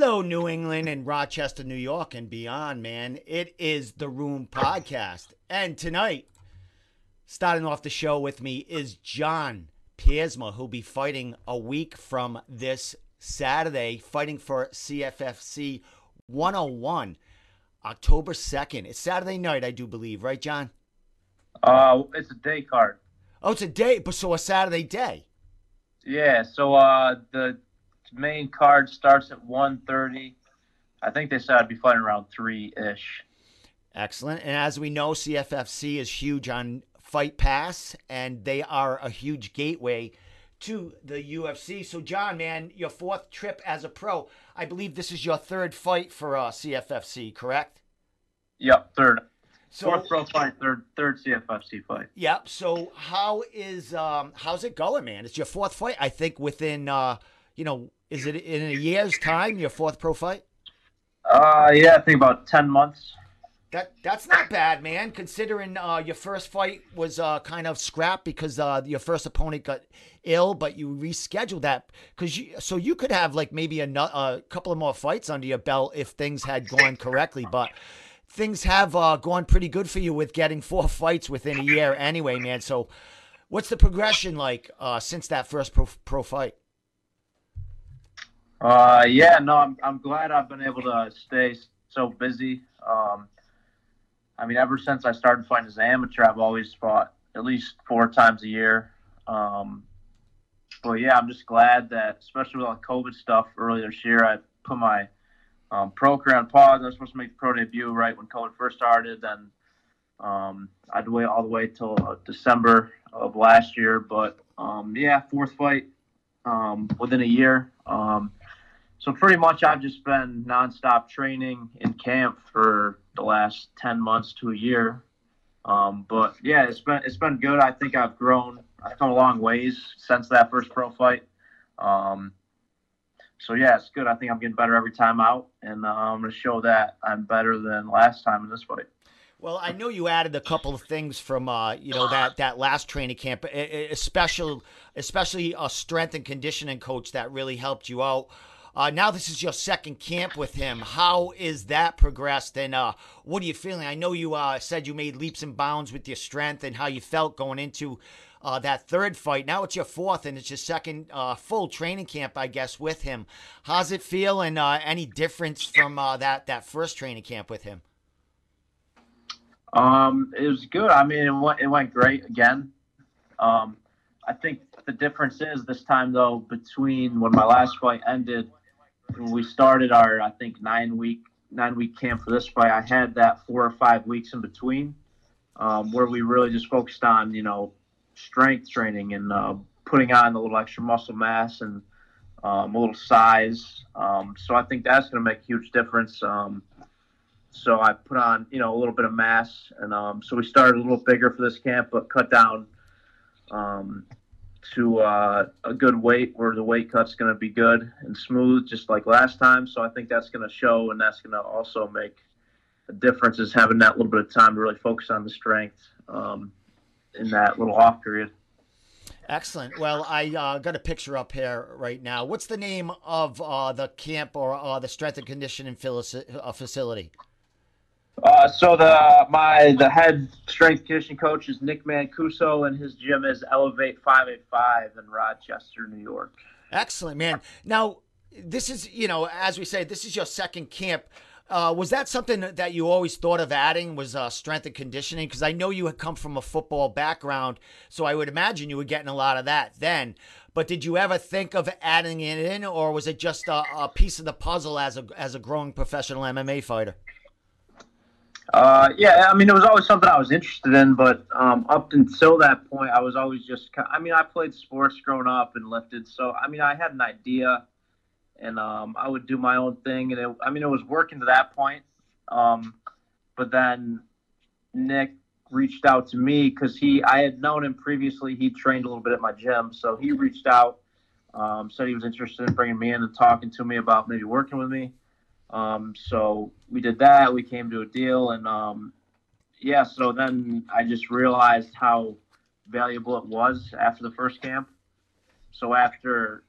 Hello, New England and Rochester, New York and beyond, man. It is The Room Podcast. And tonight, starting off the show with me is John Piersma, who'll be fighting a week from this Saturday, fighting for CFFC 101, October 2nd. It's Saturday night, I do believe, right, John? It's a day card. Oh, it's a day, but so a Saturday day. Yeah, so the main card starts at 1:30. I think they said it'd be fighting around 3-ish. Excellent. And as we know, CFFC is huge on Fight Pass, and they are a huge gateway to the UFC. So, John, man, your fourth trip as a pro. I believe this is your third fight for CFFC, correct? Yep, third. So, fourth pro fight, third CFFC fight. Yep. So, how's it going, man? It's your fourth fight, I think, within is it in a year's time, your fourth pro fight? Yeah, I think about 10 months. That's not bad, man, considering your first fight was kind of scrapped because your first opponent got ill, but you rescheduled that. So you could have like maybe a couple of more fights under your belt if things had gone correctly, but things have gone pretty good for you with getting four fights within a year anyway, man. So what's the progression like since that first pro fight? Yeah, no, I'm glad I've been able to stay so busy. I mean, ever since I started fighting as an amateur, I've always fought at least 4 times a year. But yeah, I'm just glad that, especially with all the COVID stuff earlier this year, I put my pro career on pause. I was supposed to make the pro debut right when COVID first started. Then I'd wait all the way till December of last year. But yeah, fourth fight within a year. So pretty much I've just been nonstop training in camp for the last 10 months to a year. But yeah, it's been good. I think I've grown. I've come a long ways since that first pro fight. So yeah, it's good. I think I'm getting better every time out, and I'm going to show that I'm better than last time in this fight. Well, I know you added a couple of things from, that last training camp, especially a strength and conditioning coach that really helped you out. Now this is your second camp with him. How is that progressed, and what are you feeling? I know you said you made leaps and bounds with your strength and how you felt going into that third fight. Now it's your fourth, and it's your second full training camp, I guess, with him. How's it feel, and any difference from that first training camp with him? It was good. I mean, it went great again. I think the difference is this time, though, between when my last fight ended and we started our, I think, nine-week camp for this fight, I had that 4 or 5 weeks in between where we really just focused on, strength training and putting on a little extra muscle mass and a little size. So I think that's going to make a huge difference. So I put on, a little bit of mass, and so we started a little bigger for this camp, but cut down to a good weight where the weight cut's going to be good and smooth, just like last time. So I think that's going to show, and that's going to also make a difference, is having that little bit of time to really focus on the strength in that little off period. Excellent. Well, I got a picture up here right now. What's the name of the camp or the strength and conditioning facility? So the head strength conditioning coach is Nick Mancuso, and his gym is Elevate 585 in Rochester, New York. Excellent, man. Now, this is, as we say, this is your second camp. Was that something that you always thought of adding, was strength and conditioning? Because I know you had come from a football background, so I would imagine you were getting a lot of that then. But did you ever think of adding it in, or was it just a piece of the puzzle as a growing professional MMA fighter? Yeah, I mean, it was always something I was interested in, but up until that point, I was always just – I mean, I played sports growing up and lifted, so, I mean, I had an idea, and I would do my own thing, and it was working to that point. But then Nick reached out to me because I had known him previously. He trained a little bit at my gym, so he reached out, said he was interested in bringing me in and talking to me about maybe working with me. So we did that. We came to a deal, and yeah, so then I just realized how valuable it was after the first camp. So after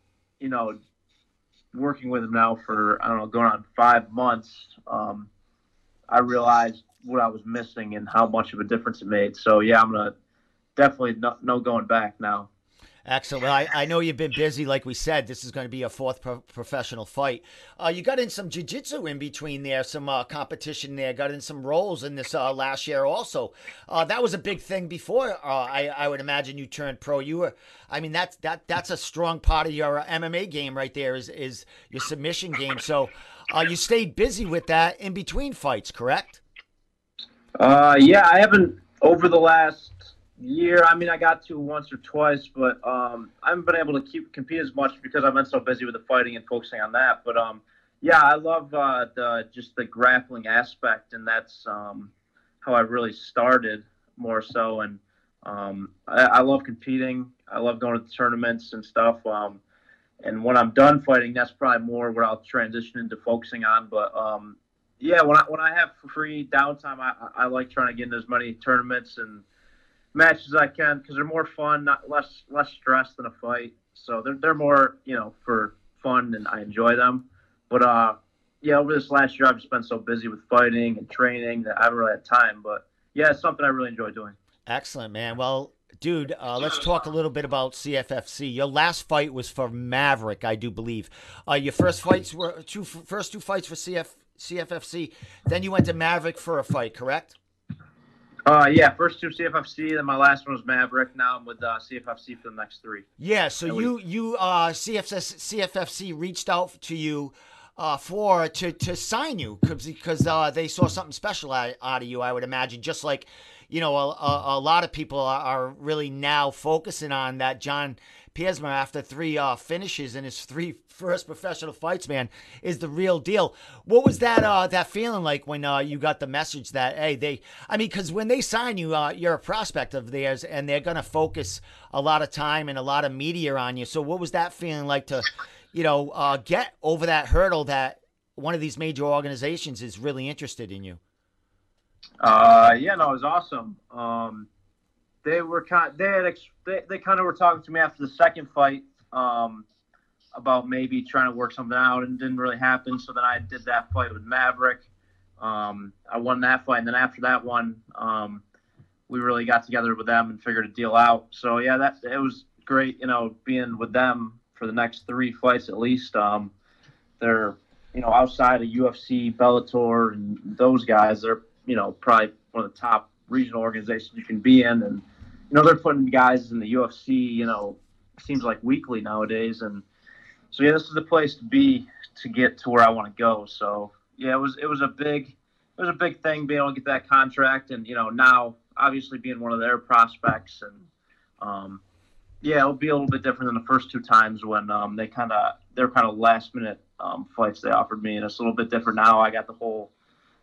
working with him now for, I don't know, going on 5 months, I realized what I was missing and how much of a difference it made. So, yeah, I'm going to definitely no going back now. Excellent. Well, I know you've been busy. Like we said, this is going to be a fourth professional fight. You got in some jiu-jitsu in between there, some competition there, got in some roles in this last year also. That was a big thing before I would imagine you turned pro. You were, I mean, that's a strong part of your MMA game right there is your submission game. So you stayed busy with that in between fights, correct? Yeah, I haven't over the last year. I mean, I got to once or twice, but I haven't been able to compete as much because I've been so busy with the fighting and focusing on that. But yeah, I love just the grappling aspect, and that's how I really started more so. And I love competing. I love going to the tournaments and stuff. And when I'm done fighting, that's probably more what I'll transition into focusing on. But yeah, when I have free downtime, I like trying to get in as many tournaments and matches I can, because they're more fun, not less stress than a fight. So they're more, you know, for fun, and I enjoy them. But yeah, over this last year I've just been so busy with fighting and training that I haven't really had time. But yeah, it's something I really enjoy doing. Excellent, man. Well, dude, let's talk a little bit about CFFC. Your last fight was for Maverick, I do believe. Your first two fights for CFFC. Then you went to Maverick for a fight, correct? Yeah, first two CFFC, then my last one was Maverick. Now I'm with CFFC for the next three. Yeah, so CFFC reached out to you to sign you because they saw something special out of you, I would imagine. Just like, you know, a lot of people are really now focusing on that. John Piersma, after three finishes in his three first professional fights, man, is the real deal. What was that feeling like when you got the message that, hey, because when they sign you, you're a prospect of theirs, and they're going to focus a lot of time and a lot of media on you. So what was that feeling like to, you know, get over that hurdle that one of these major organizations is really interested in you? Yeah, no, it was awesome. They kind of were talking to me after the second fight about maybe trying to work something out, and it didn't really happen. So then I did that fight with Maverick. I won that fight, and then after that one, we really got together with them and figured a deal out. So yeah, it was great, you know, being with them for the next three fights at least. They're, you know, outside of UFC, Bellator, and those guys, they're, you know, probably one of the top regional organizations you can be in. And, you know, they're putting guys in the UFC, you know, seems like weekly nowadays. And so, yeah, this is the place to be to get to where I want to go. So, yeah, it was a big thing being able to get that contract. And, you know, now obviously being one of their prospects. And, yeah, it'll be a little bit different than the first two times when they're kind of last minute fights they offered me. And it's a little bit different now. I got the whole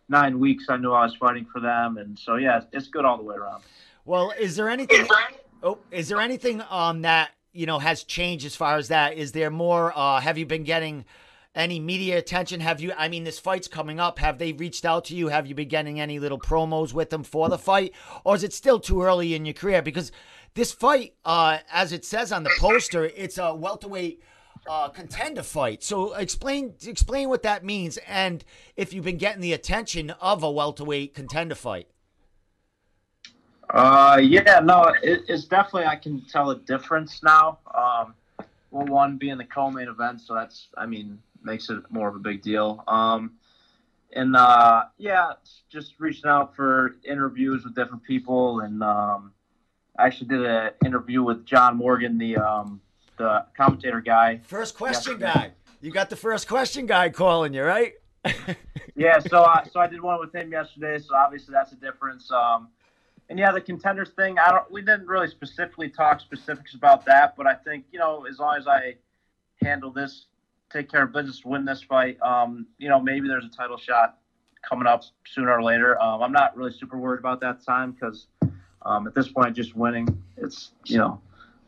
9 weeks. I knew I was fighting for them. And so, yeah, it's good all the way around. Well, is there anything that, you know, has changed as far as that? Is there more, have you been getting any media attention? This fight's coming up. Have they reached out to you? Have you been getting any little promos with them for the fight, or is it still too early in your career? Because this fight, as it says on the poster, it's a welterweight contender fight. So explain what that means, and if you've been getting the attention of a welterweight contender fight. Yeah, no, it's definitely, I can tell a difference now. Well, one being the co-main event, so that's, I mean, makes it more of a big deal. And yeah, just reaching out for interviews with different people, and I actually did an interview with John Morgan, the commentator guy. First question guy. You got the first question guy calling you, right? Yeah, so I did one with him yesterday, so obviously that's a difference. And yeah, the contenders thing, we didn't really specifically talk specifics about that, but I think, you know, as long as I handle this, take care of business, win this fight, you know, maybe there's a title shot coming up sooner or later. I'm not really super worried about that time because at this point, just winning, it's, you know.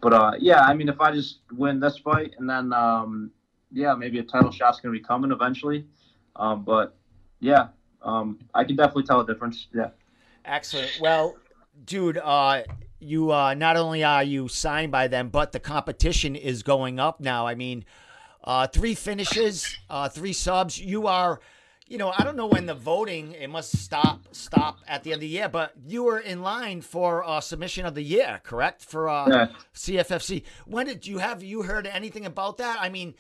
But yeah, I mean, if I just win this fight, and then yeah, maybe a title shot's going to be coming eventually. But yeah, I can definitely tell a difference. Yeah. Excellent. Well, dude, you not only are you signed by them, but the competition is going up now. I mean, Three finishes, three subs. You are, you know, I don't know when the voting, it must stop at the end of the year, but you were in line for submission of the year, correct? For CFFC. When did you heard anything about that? I mean,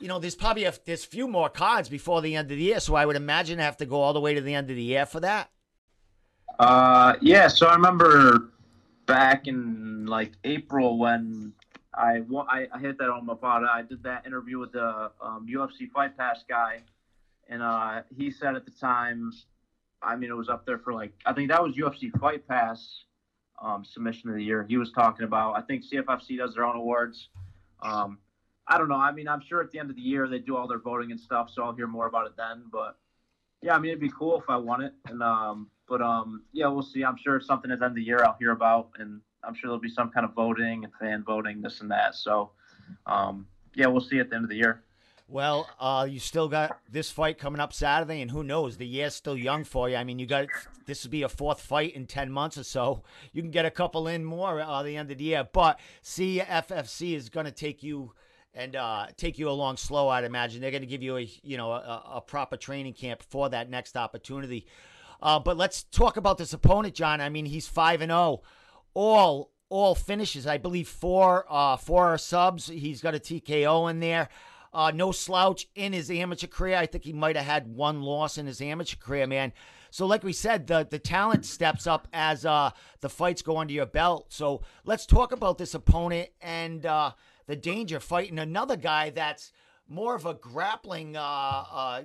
you know, there's probably there's few more cards before the end of the year, so I would imagine I have to go all the way to the end of the year for that. Yeah, so I remember back in like April when I hit that on my pod. I did that interview with the UFC Fight Pass guy, and he said at the time, I mean, it was up there for like, I think that was UFC Fight Pass submission of the year. He was talking about, I think CFFC does their own awards. I don't know. I mean, I'm sure at the end of the year they do all their voting and stuff, so I'll hear more about it then. But yeah, I mean, it'd be cool if I won it. And yeah, we'll see. I'm sure it's something at the end of the year I'll hear about, and I'm sure there'll be some kind of voting and fan voting, this and that. So, yeah, we'll see at the end of the year. Well, you still got this fight coming up Saturday, and who knows? The year's still young for you. I mean, you got this would be your fourth fight in 10 months or so. You can get a couple in more at the end of the year, but CFFC is going to take you and take you along slow, I'd imagine. They're going to give you a proper training camp for that next opportunity. But let's talk about this opponent, John. I mean, he's 5-0. All finishes, I believe four are subs. He's got a TKO in there. No slouch in his amateur career. I think he might have had one loss in his amateur career, man. So like we said, the talent steps up as the fights go under your belt. So let's talk about this opponent and the danger fighting another guy that's more of a grappling guy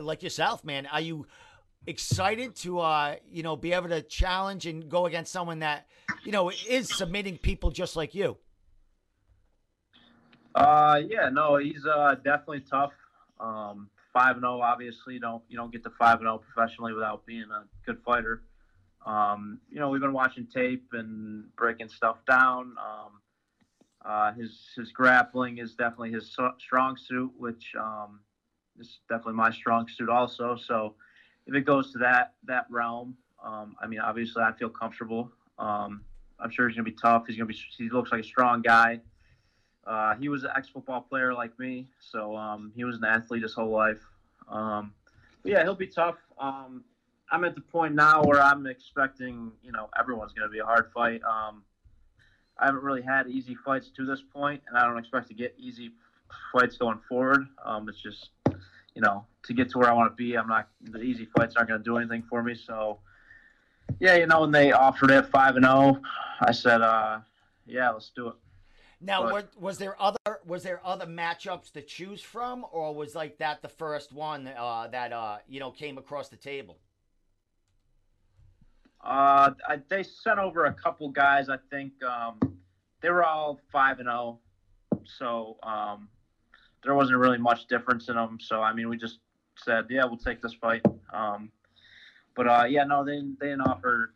like yourself, man. Are you excited to be able to challenge and go against someone that, you know, is submitting people just like you? Yeah, no, he's definitely tough. 5-0, obviously you don't get to 5-0 professionally without being a good fighter. You know, we've been watching tape and breaking stuff down. His grappling is definitely his strong suit, which is definitely my strong suit also. So if it goes to that realm, I mean, obviously I feel comfortable. I'm sure he's gonna be tough. He looks like a strong guy. He was an ex-football player like me, so he was an athlete his whole life. But yeah, he'll be tough. I'm at the point now where I'm expecting, you know, everyone's gonna be a hard fight. I haven't really had easy fights to this point, and I don't expect to get easy fights going forward. It's just, you know, to get to where I want to be, the easy fights aren't going to do anything for me. So, yeah, you know, when they offered it 5-0, I said, yeah, let's do it. Now, was there other matchups to choose from, or was like that the first one that came across the table? They sent over a couple guys. I think they were all 5-0, so there wasn't really much difference in them. So I mean, we just said, yeah, we'll take this fight. Yeah, no, they didn't offer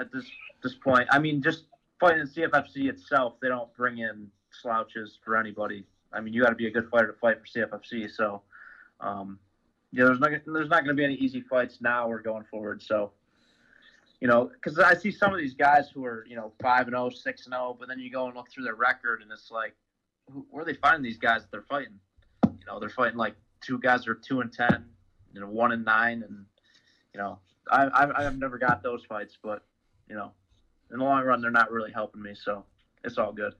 at this point. I mean, just fighting in CFFC itself, they don't bring in slouches for anybody. I mean, you got to be a good fighter to fight for CFFC. So yeah, there's not going to be any easy fights now or going forward. So, you know, because I see some of these guys who are, you know, 5-0, 6-0, but then you go and look through their record, and it's like, where are they finding these guys that they're fighting? You know, they're fighting like two guys that are 2-10, you know, 1-9, and you know, I've never got those fights, but you know, in the long run, they're not really helping me, so it's all good.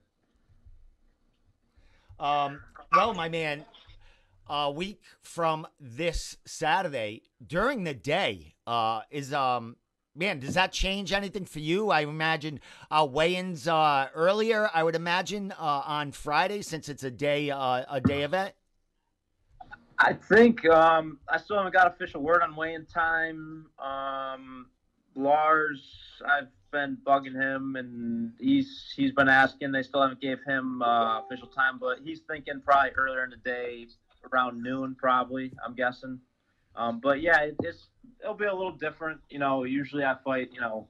Well, my man, a week from this Saturday during the day is man, does that change anything for you? I imagine weigh-ins earlier, I would imagine, on Friday, since it's a day event. I think I still haven't got official word on weigh-in time. Lars, I've been bugging him, and he's been asking. They still haven't gave him official time, but he's thinking probably earlier in the day, around noon probably, I'm guessing. But yeah, it'll be a little different. You know, usually I fight, you know,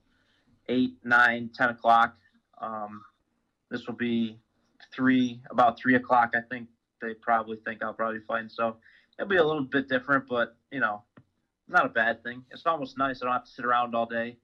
8, 9, 10 o'clock. This will be about 3 o'clock. I think they probably think I'll probably be fighting. So it'll be a little bit different, but you know, not a bad thing. It's almost nice. I don't have to sit around all day,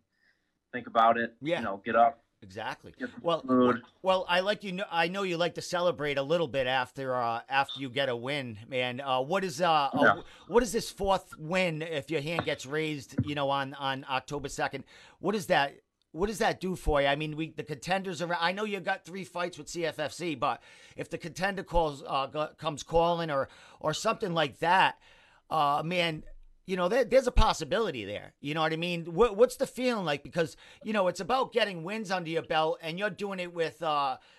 think about it. Yeah. You know, get up, Exactly. Well, I like, you know, I know you like to celebrate a little bit after after you get a win, man. What is this fourth win? If your hand gets raised, you know, on October 2nd, what is that? What does that do for you? I mean, the contenders are. I know you got 3 fights with CFFC, but if the contender comes calling or something like that, man, you know, there's a possibility there. You know what I mean? What's the feeling like? Because you know, it's about getting wins under your belt, and you're doing it with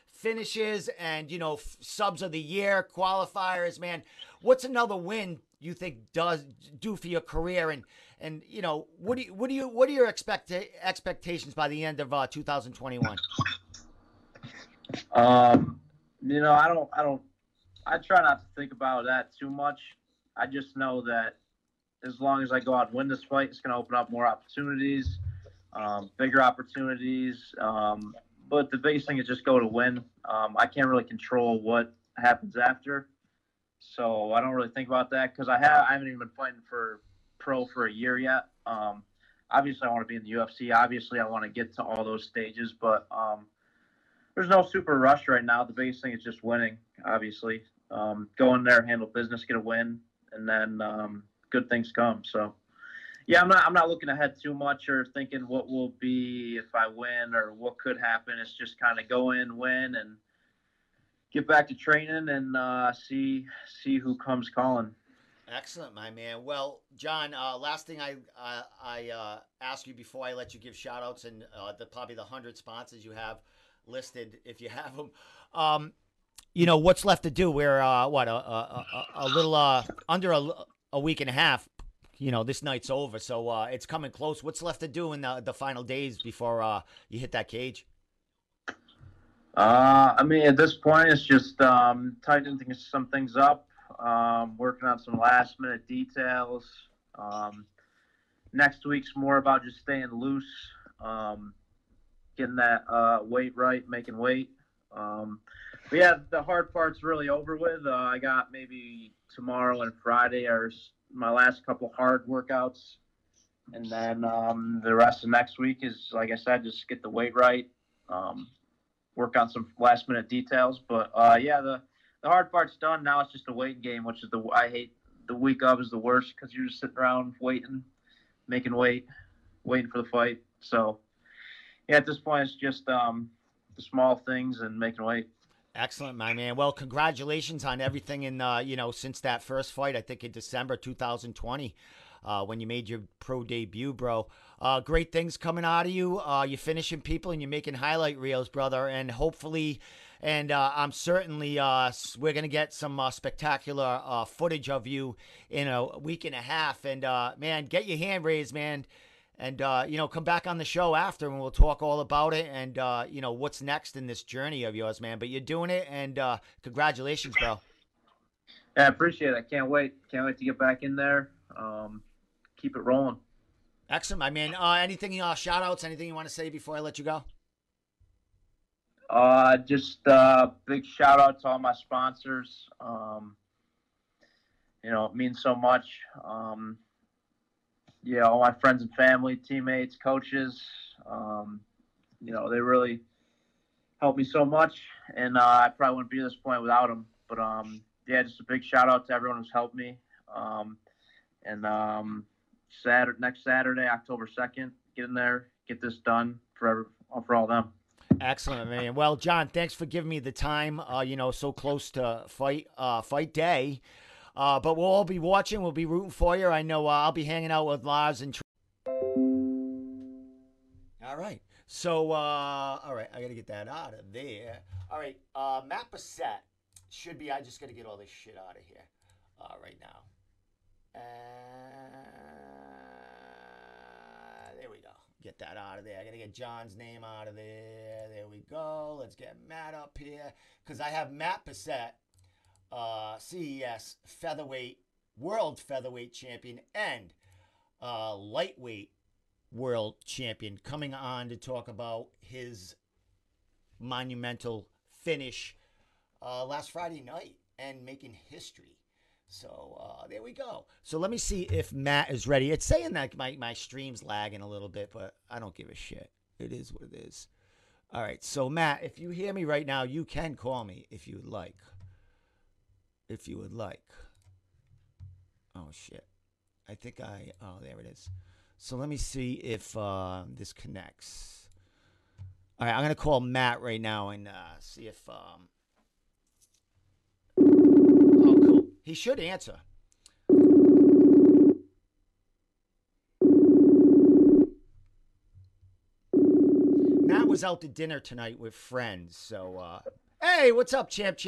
finishes and, you know, subs of the year qualifiers. Man, what's another win you think do for your career? And you know, what are your expectations by the end of 2021? You know, I try not to think about that too much. I just know that as long as I go out and win this fight, it's going to open up more opportunities, bigger opportunities. But the biggest thing is just go to win. I can't really control what happens after, so I don't really think about that because I haven't even been fighting for pro for a year yet. Obviously I want to be in the UFC. Obviously I want to get to all those stages, but there's no super rush right now. The biggest thing is just winning, obviously. Go in there, handle business, get a win, and then good things come. So yeah, I'm not looking ahead too much or thinking what will be if I win or what could happen. It's just kind of go in, win, and get back to training and see who comes calling. Excellent, my man. Well, John, last thing I ask you before I let you give shout-outs and probably the 100 sponsors you have listed, if you have them. You know, what's left to do? We're, a little under a week and a half. You know, this night's over, so it's coming close. What's left to do in the final days before you hit that cage? I mean, at this point, it's just tightening some things up. Working on some last minute details. Next week's more about just staying loose, getting that weight right, making weight. But yeah, the hard part's really over with. I got maybe tomorrow and Friday are my last couple hard workouts, and then the rest of next week is, like I said, just get the weight right, work on some last minute details. But yeah, the hard part's done. Now it's just a waiting game, which is I hate. The week of is the worst because you're just sitting around waiting, making weight, waiting for the fight. So yeah, at this point, it's just the small things and making weight. Excellent, my man. Well, congratulations on everything. And you know, since that first fight, I think in December 2020, when you made your pro debut, bro. Great things coming out of you. You're finishing people and you're making highlight reels, brother. And hopefully, and I'm certainly, we're going to get some spectacular footage of you in a week and a half. And, man, get your hand raised, man. And, you know, come back on the show after and we'll talk all about it and, you know, what's next in this journey of yours, man. But you're doing it, and congratulations, bro. Yeah, I appreciate it. I can't wait. Can't wait to get back in there. Keep it rolling. Excellent, my man. Anything, shout-outs, anything you want to say before I let you go? Just big shout-out to all my sponsors. You know, it means so much. Yeah, all my friends and family, teammates, coaches, you know, they really helped me so much. And I probably wouldn't be at this point without them. But, yeah, just a big shout-out to everyone who's helped me. And next Saturday, October 2nd, get in there, get this done for all them. Excellent, man. Well, John, thanks for giving me the time, you know, so close to fight day. But we'll all be watching. We'll be rooting for you. I know I'll be hanging out with Lars and all right. So, all right, I got to get that out of there. All right, Matt Bessette should be – I just got to get all this shit out of here right now. There we go. Get that out of there. I gotta get John's name out of there. There we go. Let's get Matt up here because I have Matt Bessette, CES featherweight, world featherweight champion, and lightweight world champion, coming on to talk about his monumental finish last Friday night and making history. So there we go. So let me see if Matt is ready. It's saying that my stream's lagging a little bit, but I don't give a shit. It is what it is. All right. So, Matt, if you hear me right now, you can call me if you would like. If you would like. Oh, shit. I think I... Oh, there it is. So let me see if this connects. All right. I'm going to call Matt right now and see if... Oh, cool. He should answer. Matt was out to dinner tonight with friends. So, hey, what's up, champ?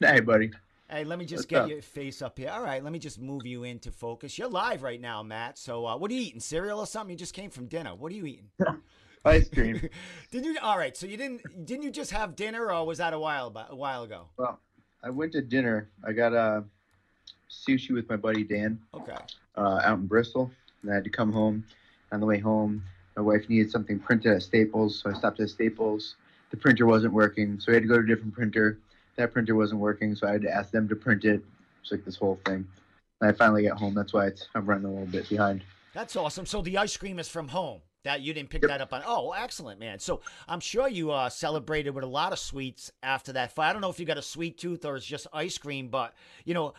Hey, buddy. Hey, let me just get your face up here. All right, let me just move you into focus. You're live right now, Matt. So what are you eating, cereal or something? You just came from dinner. What are you eating? Ice cream. Did you? All right, so you didn't you just have dinner, or was that a while ago? Well, I went to dinner. I got sushi with my buddy Dan. Okay. Out in Bristol. And I had to come home. On the way home, my wife needed something printed at Staples, so I stopped at Staples. The printer wasn't working, so we had to go to a different printer. That printer wasn't working, so I had to ask them to print it. It's like this whole thing. And I finally got home. That's why I'm running a little bit behind. That's awesome. So the ice cream is from home. That you didn't pick that up on. Oh, well, excellent, man. So I'm sure you celebrated with a lot of sweets after that fight. I don't know if you got a sweet tooth or it's just ice cream, but, you know,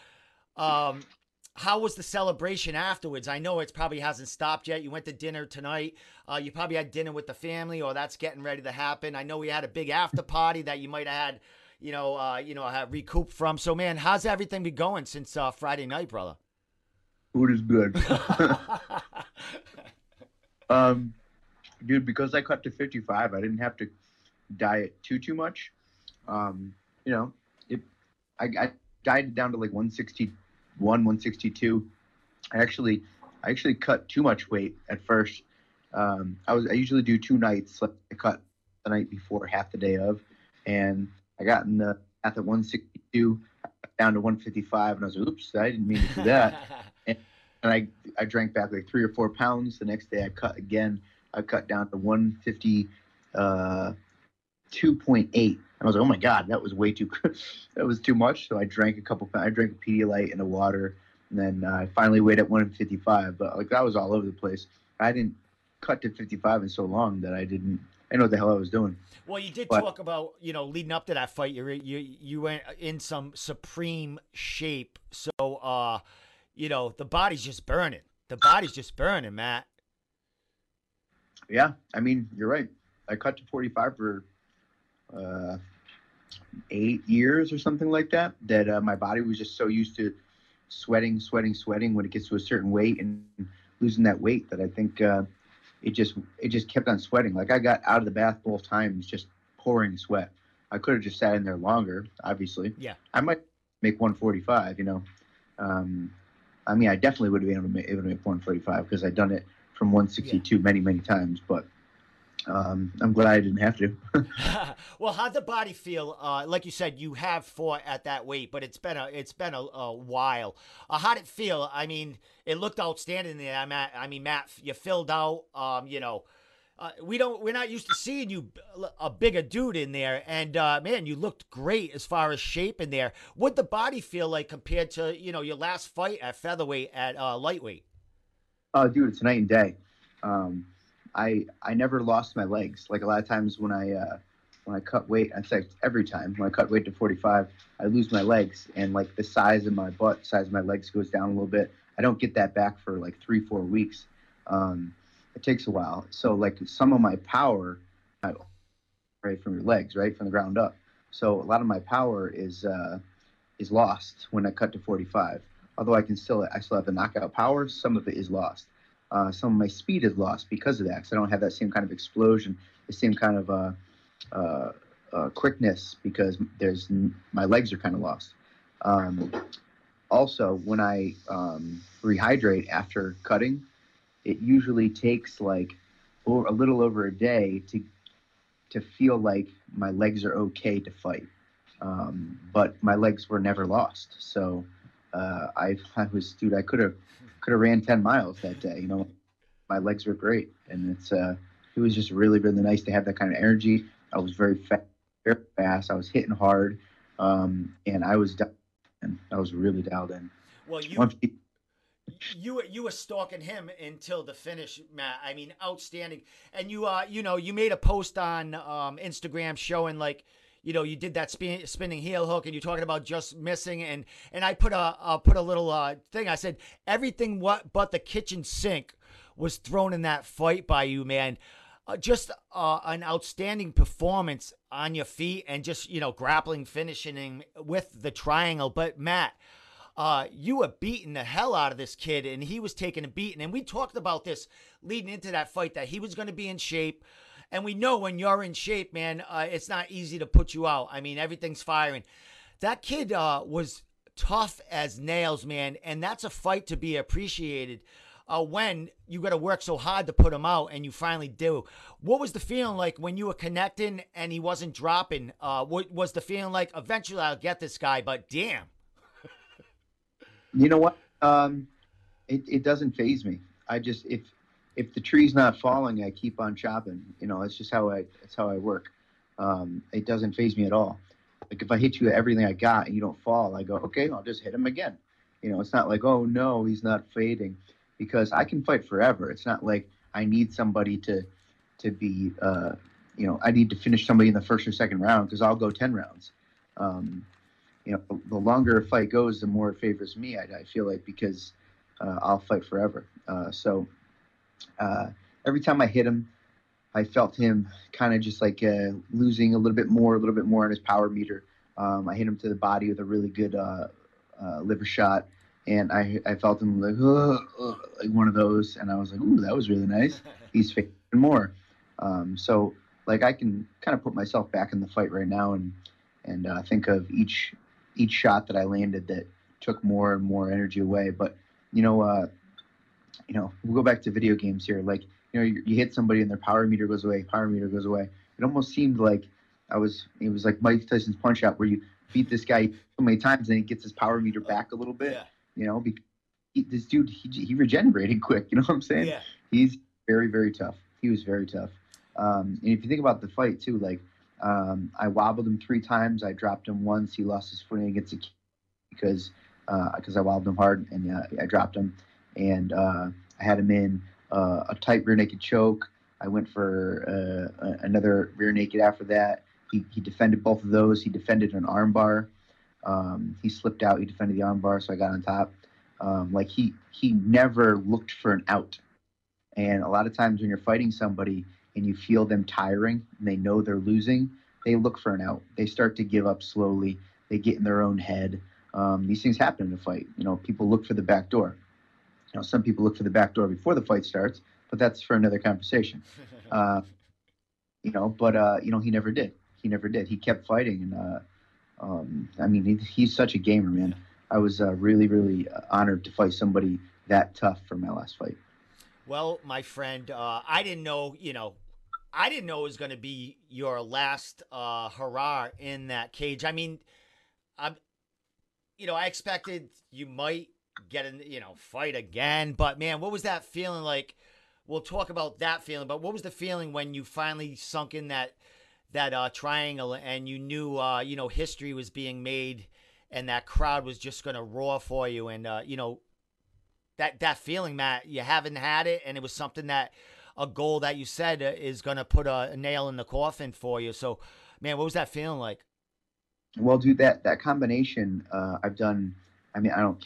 how was the celebration afterwards? I know it probably hasn't stopped yet. You went to dinner tonight. You probably had dinner with the family, or that's getting ready to happen. I know we had a big after party that you might have had, recoup from. So, man, how's everything been going since Friday night, brother? Food is good. Dude, because I cut to 55, I didn't have to diet too much. I dieted down to like 161, 162. I actually cut too much weight at first. I usually do two nights. Like I cut the night before, half the day of, and I got in the at the 162 down to 155, and I was like, oops, I didn't mean to do that. and I drank back like 3 or 4 pounds. The next day I cut again. I cut down to 152.8, and I was like, oh my god, that was way too that was too much. So I drank a Pedialyte and a water, and then I finally weighed at 155. But like that was all over the place. I didn't cut to 55 in so long that I know what the hell I was doing. Well, you did talk about, leading up to that fight, you went in some supreme shape. So, the body's just burning. The body's just burning, Matt. Yeah, I mean, you're right. I cut to 45 for 8 years or something like that, that my body was just so used to sweating when it gets to a certain weight and losing that weight that I think – It just kept on sweating. Like I got out of the bath both times, just pouring sweat. I could have just sat in there longer, obviously. Yeah. I might make 145. I mean, I definitely would have been able to make 145 because I'd done it from 162 many times. But I'm glad I didn't have to. Well, how'd the body feel? Like you said, you have fought at that weight, but it's been a while. How'd it feel? I mean, it looked outstanding there. I mean, Matt, you filled out. We're not used to seeing you a bigger dude in there, and man, you looked great as far as shape in there. What'd the body feel like compared to your last fight at featherweight at lightweight? Oh, dude, it's night and day. I never lost my legs. Like a lot of times when I cut weight, in fact, every time when I cut weight to 45, I lose my legs, and like the size of my legs goes down a little bit. I don't get that back for like 3-4 weeks. It takes a while. So like some of my power, right from your legs, right from the ground up. So a lot of my power is lost when I cut to 45. Although I still have the knockout power. Some of it is lost. Some of my speed is lost because of that, because I don't have that same kind of explosion, the same kind of quickness, because my legs are kind of lost. Also, when I rehydrate after cutting, it usually takes like a little over a day to feel like my legs are okay to fight. But my legs were never lost, so I could have ran 10 miles that day. My legs were great, and it was just really, really nice to have that kind of energy. I was very fast. I was hitting hard, and I was really dialed in. Well, you You were stalking him until the finish, Matt. I mean, outstanding. And you you made a post on Instagram showing like, you did that spinning heel hook, and you're talking about just missing. And I put a little thing. I said everything but the kitchen sink was thrown in that fight by you, man. Just an outstanding performance on your feet, and just grappling, finishing with the triangle. But Matt, you were beating the hell out of this kid, and he was taking a beating. And we talked about this leading into that fight, that he was going to be in shape. And we know when you're in shape, man, it's not easy to put you out. I mean, everything's firing. That kid was tough as nails, man. And that's a fight to be appreciated when you got to work so hard to put him out, and you finally do. What was the feeling like when you were connecting and he wasn't dropping? What was the feeling like? Eventually, I'll get this guy, but damn. You know what? It doesn't faze me. I just, if the tree's not falling, I keep on chopping. That's just how I work. It doesn't faze me at all. Like if I hit you with everything I got and you don't fall, I go, okay, I'll just hit him again. It's not like, oh no, he's not fading, because I can fight forever. It's not like I need somebody to be, I need to finish somebody in the first or second round, because I'll go 10 rounds. The longer a fight goes, the more it favors me, I feel like, because I'll fight forever. So every time I hit him, I felt him kind of just like losing a little bit more on his power meter. I hit him to the body with a really good liver shot, and I felt him like, like one of those, and I was like, ooh, that was really nice. He's faking more. So like I can kind of put myself back in the fight right now and think of each shot that I landed that took more and more energy away. But, we'll go back to video games here. Like, you hit somebody and their power meter goes away. It almost seemed like it was like Mike Tyson's punch out, where you beat this guy so many times and he gets his power meter back a little bit, yeah. Because this dude, he regenerated quick. You know what I'm saying? Yeah. He's very, very tough. He was very tough. And if you think about the fight too, like, I wobbled him 3 times. I dropped him once. He lost his footing against a key because I wobbled him hard, and I dropped him. And I had him in a tight rear naked choke. I went for another rear naked after that. He defended both of those. He defended an arm bar. He slipped out. He defended the arm bar, so I got on top. Like he never looked for an out. And a lot of times when you're fighting somebody and you feel them tiring and they know they're losing, they look for an out. They start to give up slowly. They get in their own head. These things happen in a fight. People look for the back door. Some people look for the back door before the fight starts, but that's for another conversation. He never did. He kept fighting. And, I mean, he's such a gamer, man. I was really, really honored to fight somebody that tough for my last fight. Well, my friend, I didn't know, I didn't know it was going to be your last hurrah in that cage. I mean, I expected you might get in, fight again. But, man, what was that feeling like? We'll talk about that feeling. But what was the feeling when you finally sunk in that triangle and you knew, history was being made and that crowd was just going to roar for you? And, that feeling, Matt, you haven't had it, and it was something that a goal that you said is going to put a nail in the coffin for you. So, man, what was that feeling like? Well, dude, that combination I've done,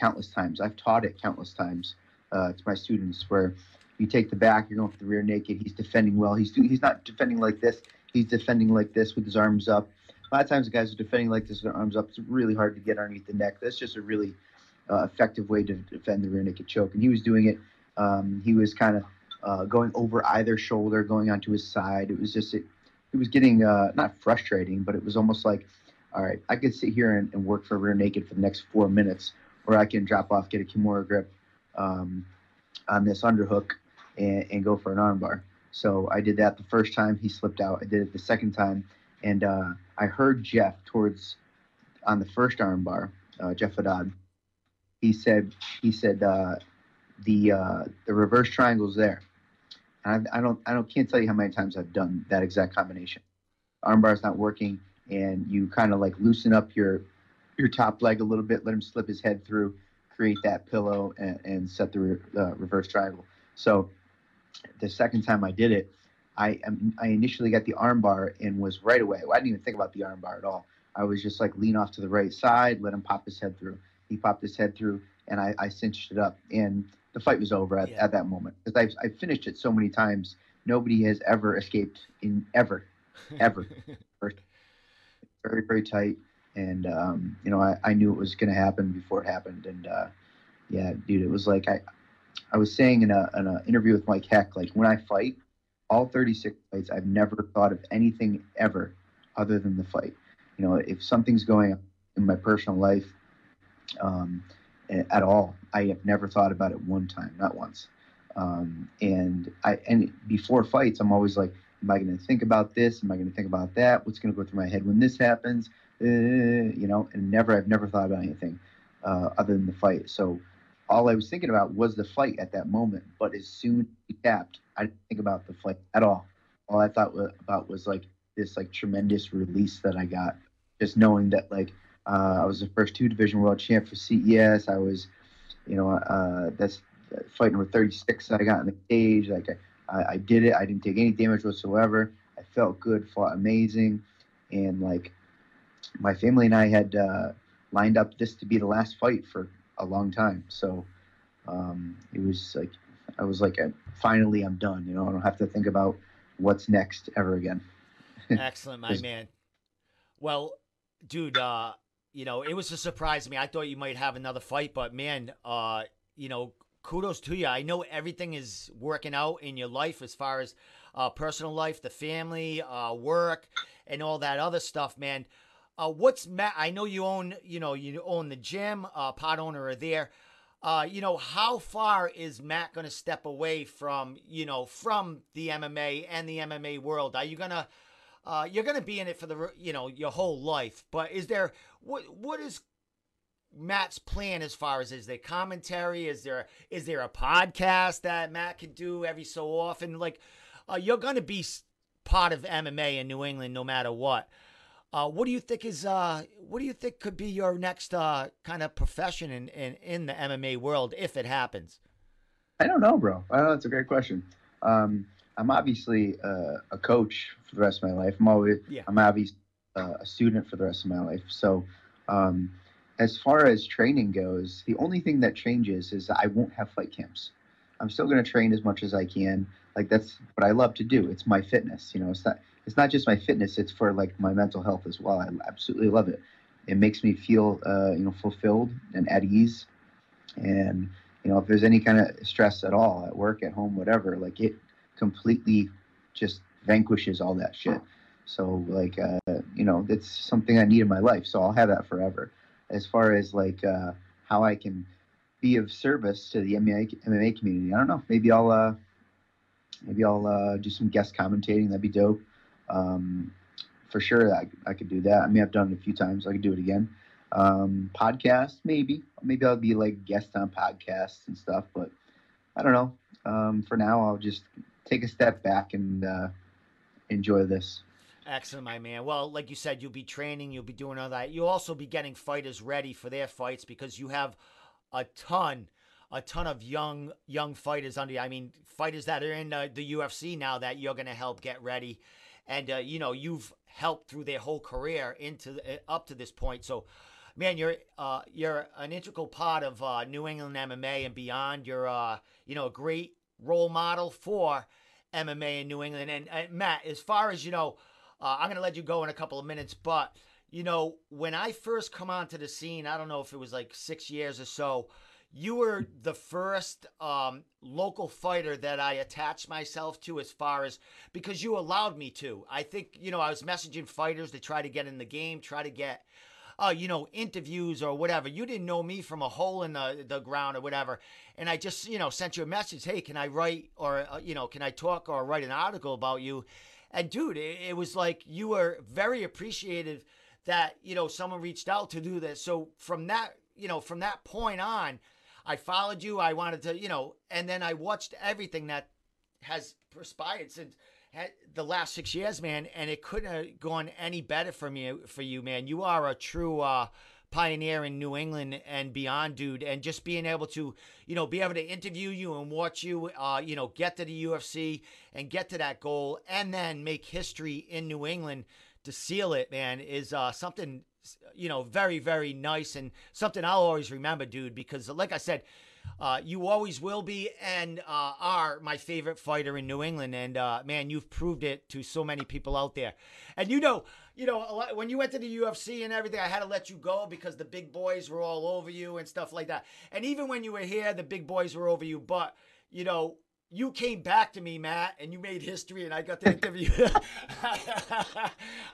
countless times. I've taught it countless times to my students, where you take the back, you're going for the rear naked, he's defending well. He's not defending like this. He's defending like this with his arms up. A lot of times the guys are defending like this with their arms up. It's really hard to get underneath the neck. That's just a really effective way to defend the rear naked choke, and he was doing it. He was kind of going over either shoulder, going onto his side. It was just it was getting not frustrating, but it was almost like, all right, I could sit here and work for rear naked for the next 4 minutes, or I can drop off, get a kimura grip on this underhook, and go for an armbar. So I did that the first time. He slipped out. I did it the second time, and I heard Jeff on the first armbar, Jeff Adad. He said, the reverse triangle's there. And I can't tell you how many times I've done that exact combination. Armbar's not working, and you kind of like loosen up your top leg a little bit, let him slip his head through, create that pillow and set the reverse triangle. So the second time I did it, I initially got the arm bar and was right away. Well, I didn't even think about the arm bar at all. I was just like lean off to the right side, let him pop his head through. He popped his head through, and I cinched it up. And the fight was over at that moment. Because I've finished it so many times. Nobody has ever escaped in ever. Very, very tight. And, you know, I knew it was going to happen before it happened. And, yeah, dude, it was like I was saying in an interview with Mike Heck, like when I fight, all 36 fights, I've never thought of anything ever other than the fight. You know, if something's going on in my personal life at all, I have never thought about it one time, not once. And before fights, I'm always like, am I going to think about this? Am I going to think about that? What's going to go through my head when this happens? You know, and I've never thought about anything other than the fight. So all I was thinking about was the fight at that moment. But as soon as he tapped, I didn't think about the fight at all. All I thought about was like this like tremendous release that I got, just knowing that like I was the first 2-division world champ for CES. I was, you know, that's fight number 36 that I got in the cage. Like I did it. I didn't take any damage whatsoever. I felt good, fought amazing, and like my family and I had lined up this to be the last fight for a long time. So it was like I was like, finally, I'm done. You know, I don't have to think about what's next ever again. Excellent, my man. Well, dude, you know, it was a surprise to me. I thought you might have another fight, but man, you know, kudos to you. I know everything is working out in your life as far as personal life, the family, work, and all that other stuff, man. What's Matt? I know you own, you know, the gym, part owner of there. You know, how far is Matt going to step away from, you know, from the MMA and the MMA world? Are you going to, you're going to be in it for the, you know, your whole life, but is there, what is Matt's plan as far as, is there commentary? Is there a podcast that Matt can do every so often? Like, you're going to be part of MMA in New England, no matter what. What do you think is what do you think could be your next kind of profession in the MMA world if it happens? I don't know, bro. I don't know. That's a great question. I'm obviously a coach for the rest of my life. I'm obviously a student for the rest of my life. So as far as training goes, the only thing that changes is I won't have fight camps. I'm still going to train as much as I can. Like that's what I love to do. It's my fitness. You know, it's not just my fitness, it's for like my mental health as well. I absolutely love it. It makes me feel, you know, fulfilled and at ease. And, you know, if there's any kind of stress at all at work, at home, whatever, like it completely just vanquishes all that shit. So like, you know, that's something I need in my life. So I'll have that forever. As far as like how I can be of service to the MMA community, I don't know. Maybe I'll do some guest commentating. That'd be dope. For sure, I could do that. I mean, I've done it a few times. I could do it again. Podcast, maybe I'll be like guest on podcasts and stuff. But I don't know. For now, I'll just take a step back and enjoy this. Excellent, my man. Well, like you said, you'll be training. You'll be doing all that. You'll also be getting fighters ready for their fights because you have a ton of young fighters under you. I mean, fighters that are in the UFC now that you're going to help get ready. And, you know, you've helped through their whole career up to this point. So, man, you're an integral part of New England MMA and beyond. You're, you know, a great role model for MMA in New England. And Matt, as far as, you know, I'm going to let you go in a couple of minutes. But, you know, when I first come onto the scene, I don't know if it was like 6 years or so, you were the first local fighter that I attached myself to as far as, because you allowed me to. I think, you know, I was messaging fighters to try to get in the game, try to get, you know, interviews or whatever. You didn't know me from a hole in the ground or whatever. And I just, you know, sent you a message, hey, can I write or, you know, can I talk or write an article about you? And, dude, it was like you were very appreciative that, you know, someone reached out to do this. So from that, you know, from that point on, I followed you. I wanted to, you know, and then I watched everything that has perspired since the last 6 years, man. And it couldn't have gone any better for you, man. You are a true pioneer in New England and beyond, dude. And just being able to, you know, be able to interview you and watch you, you know, get to the UFC and get to that goal and then make history in New England to seal it, man, is something, you know, very, very nice and something I'll always remember, dude, because like I said, you always will be and are my favorite fighter in New England. And, man, you've proved it to so many people out there. And, you know, when you went to the UFC and everything, I had to let you go because the big boys were all over you and stuff like that. And even when you were here, the big boys were over you. But, you know, you came back to me, Matt, and you made history, and I got to interview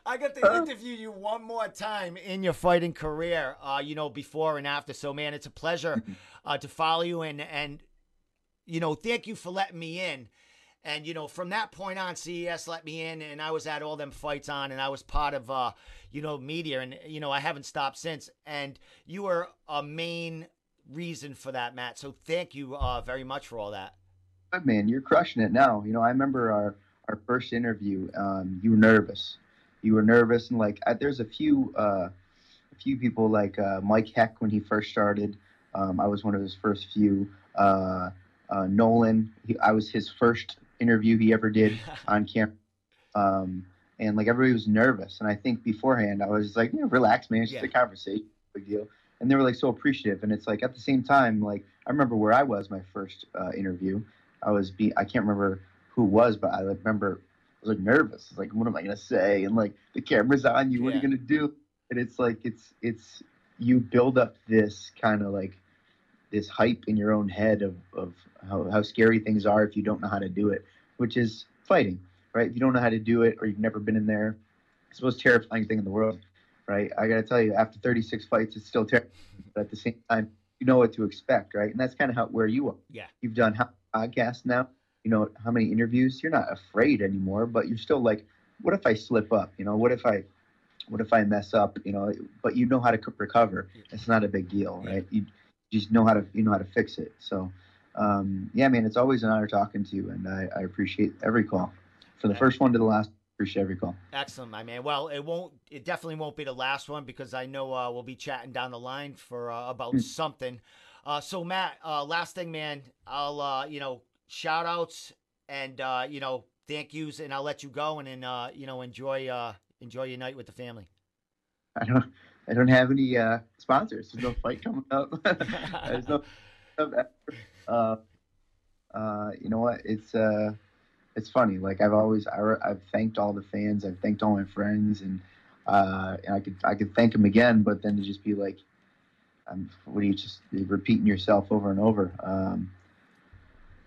I got to interview you one more time in your fighting career, you know, before and after. So, man, it's a pleasure to follow you, and, you know, thank you for letting me in. And, you know, from that point on, CES let me in, and I was at all them fights on, and I was part of, you know, media, and, you know, I haven't stopped since. And you were a main reason for that, Matt. So thank you very much for all that. Man, you're crushing it now. You know, I remember our first interview. You were nervous. You were nervous, and like there's a few people like Mike Heck when he first started. I was one of his first few. Nolan, I was his first interview he ever did on camera. And like everybody was nervous, and I think beforehand I was just like, you know, relax, man. It's just a conversation, big deal. And they were like so appreciative, and it's like at the same time, like I remember where I was my first interview. I can't remember who it was, but I remember I was like nervous. It's like, what am I gonna say? And like the camera's on you. What are you gonna do? And it's like it's you build up this kind of like this hype in your own head of how scary things are if you don't know how to do it, which is fighting, right? If you don't know how to do it or you've never been in there, it's the most terrifying thing in the world, right? I gotta tell you, after 36 fights, it's still terrifying, but at the same time, you know what to expect, right? And that's kind of how where you are. Yeah, you've done how. Podcast now, you know how many interviews. You're not afraid anymore, but you're still like, what if I slip up? You know, what if I mess up? You know, but you know how to recover. It's not a big deal, right? You just know how to fix it. So, yeah, man, it's always an honor talking to you, and I appreciate every call, from the first one to the last. Appreciate every call. Excellent, my man. Well, it definitely won't be the last one because I know we'll be chatting down the line for about something. So Matt, last thing, man, I'll, you know, shout outs and, you know, thank yous, and I'll let you go and then, you know, enjoy your night with the family. I don't have any, sponsors. There's no fight coming up. There's no, you know what? It's funny. Like I've thanked all the fans. I've thanked all my friends, and I could thank them again, but then to just be like, what are you just repeating yourself over and over?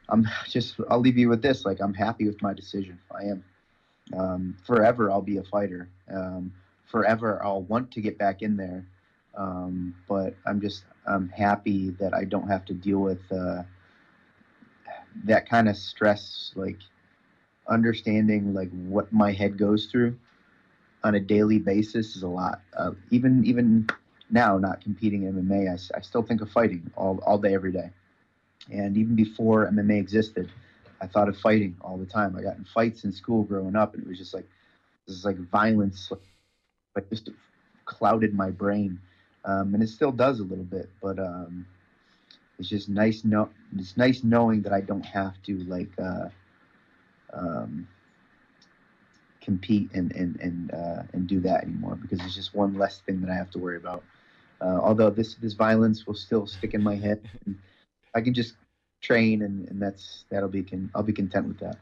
I'll leave you with this. Like, I'm happy with my decision. I am. Forever, I'll be a fighter. Forever, I'll want to get back in there. But I'm happy that I don't have to deal with that kind of stress, like understanding like what my head goes through on a daily basis is a lot. Even now, not competing in MMA, I still think of fighting all day, every day. And even before MMA existed, I thought of fighting all the time. I got in fights in school growing up, and it was just like, this is like violence, like just clouded my brain. And it still does a little bit, but it's just nice. It's nice knowing that I don't have to like compete and do that anymore, because it's just one less thing that I have to worry about. Although this violence will still stick in my head, and I can just train, and I'll be content with that.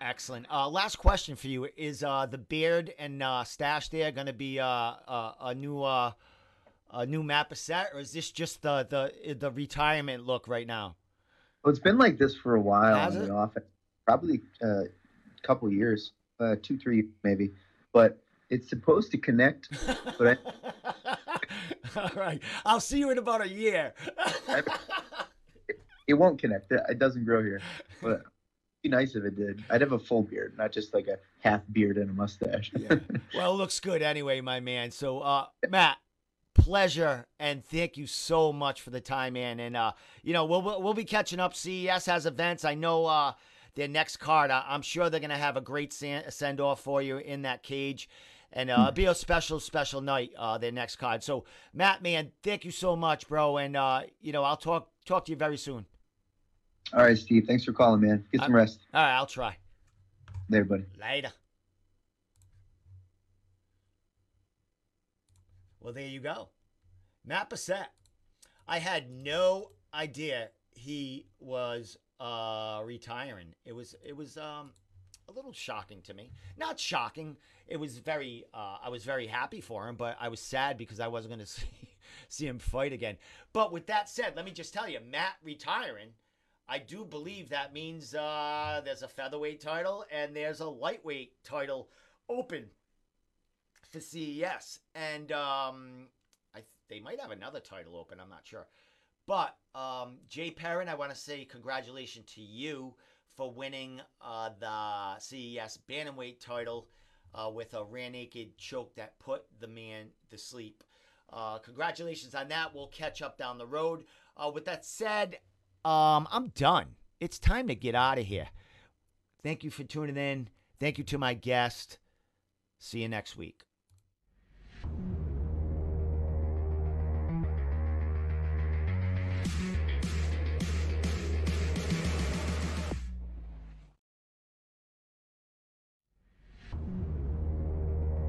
Excellent. Last question for you is the beard and stash there going to be a new Matt Bessette, or is this just the retirement look right now? Well, it's been like this for a while. Has it? Probably a couple years, 2-3 maybe, but it's supposed to connect. But all right, I'll see you in about a year. It won't connect. It doesn't grow here, but it'd be nice if it did. I'd have a full beard, not just like a half beard and a mustache. Yeah. Well, it looks good anyway, my man. So, Matt, pleasure, and thank you so much for the time, man. And you know, we'll be catching up. CES has events. I know their next card, I'm sure they're going to have a great send-off for you in that cage. and it'll be a special night, their next card. So Matt, man, thank you so much, bro, and you know, I'll talk to you very soon. All right, Steve, thanks for calling, man. Get some rest. All right, I'll try. Later, buddy. Later. Well, there you go. Matt Bessette. I had no idea he was retiring. It was a little shocking to me. Not shocking. It was very I was very happy for him, but I was sad because I wasn't going to see him fight again. But with that said, let me just tell you, Matt retiring, I do believe that means there's a featherweight title and there's a lightweight title open for CES. And they might have another title open. I'm not sure. But Jay Perrin, I want to say congratulations to you for winning the CES bantamweight title with a rear naked choke that put the man to sleep. Congratulations on that. We'll catch up down the road. With that said, I'm done. It's time to get out of here. Thank you for tuning in. Thank you to my guest. See you next week.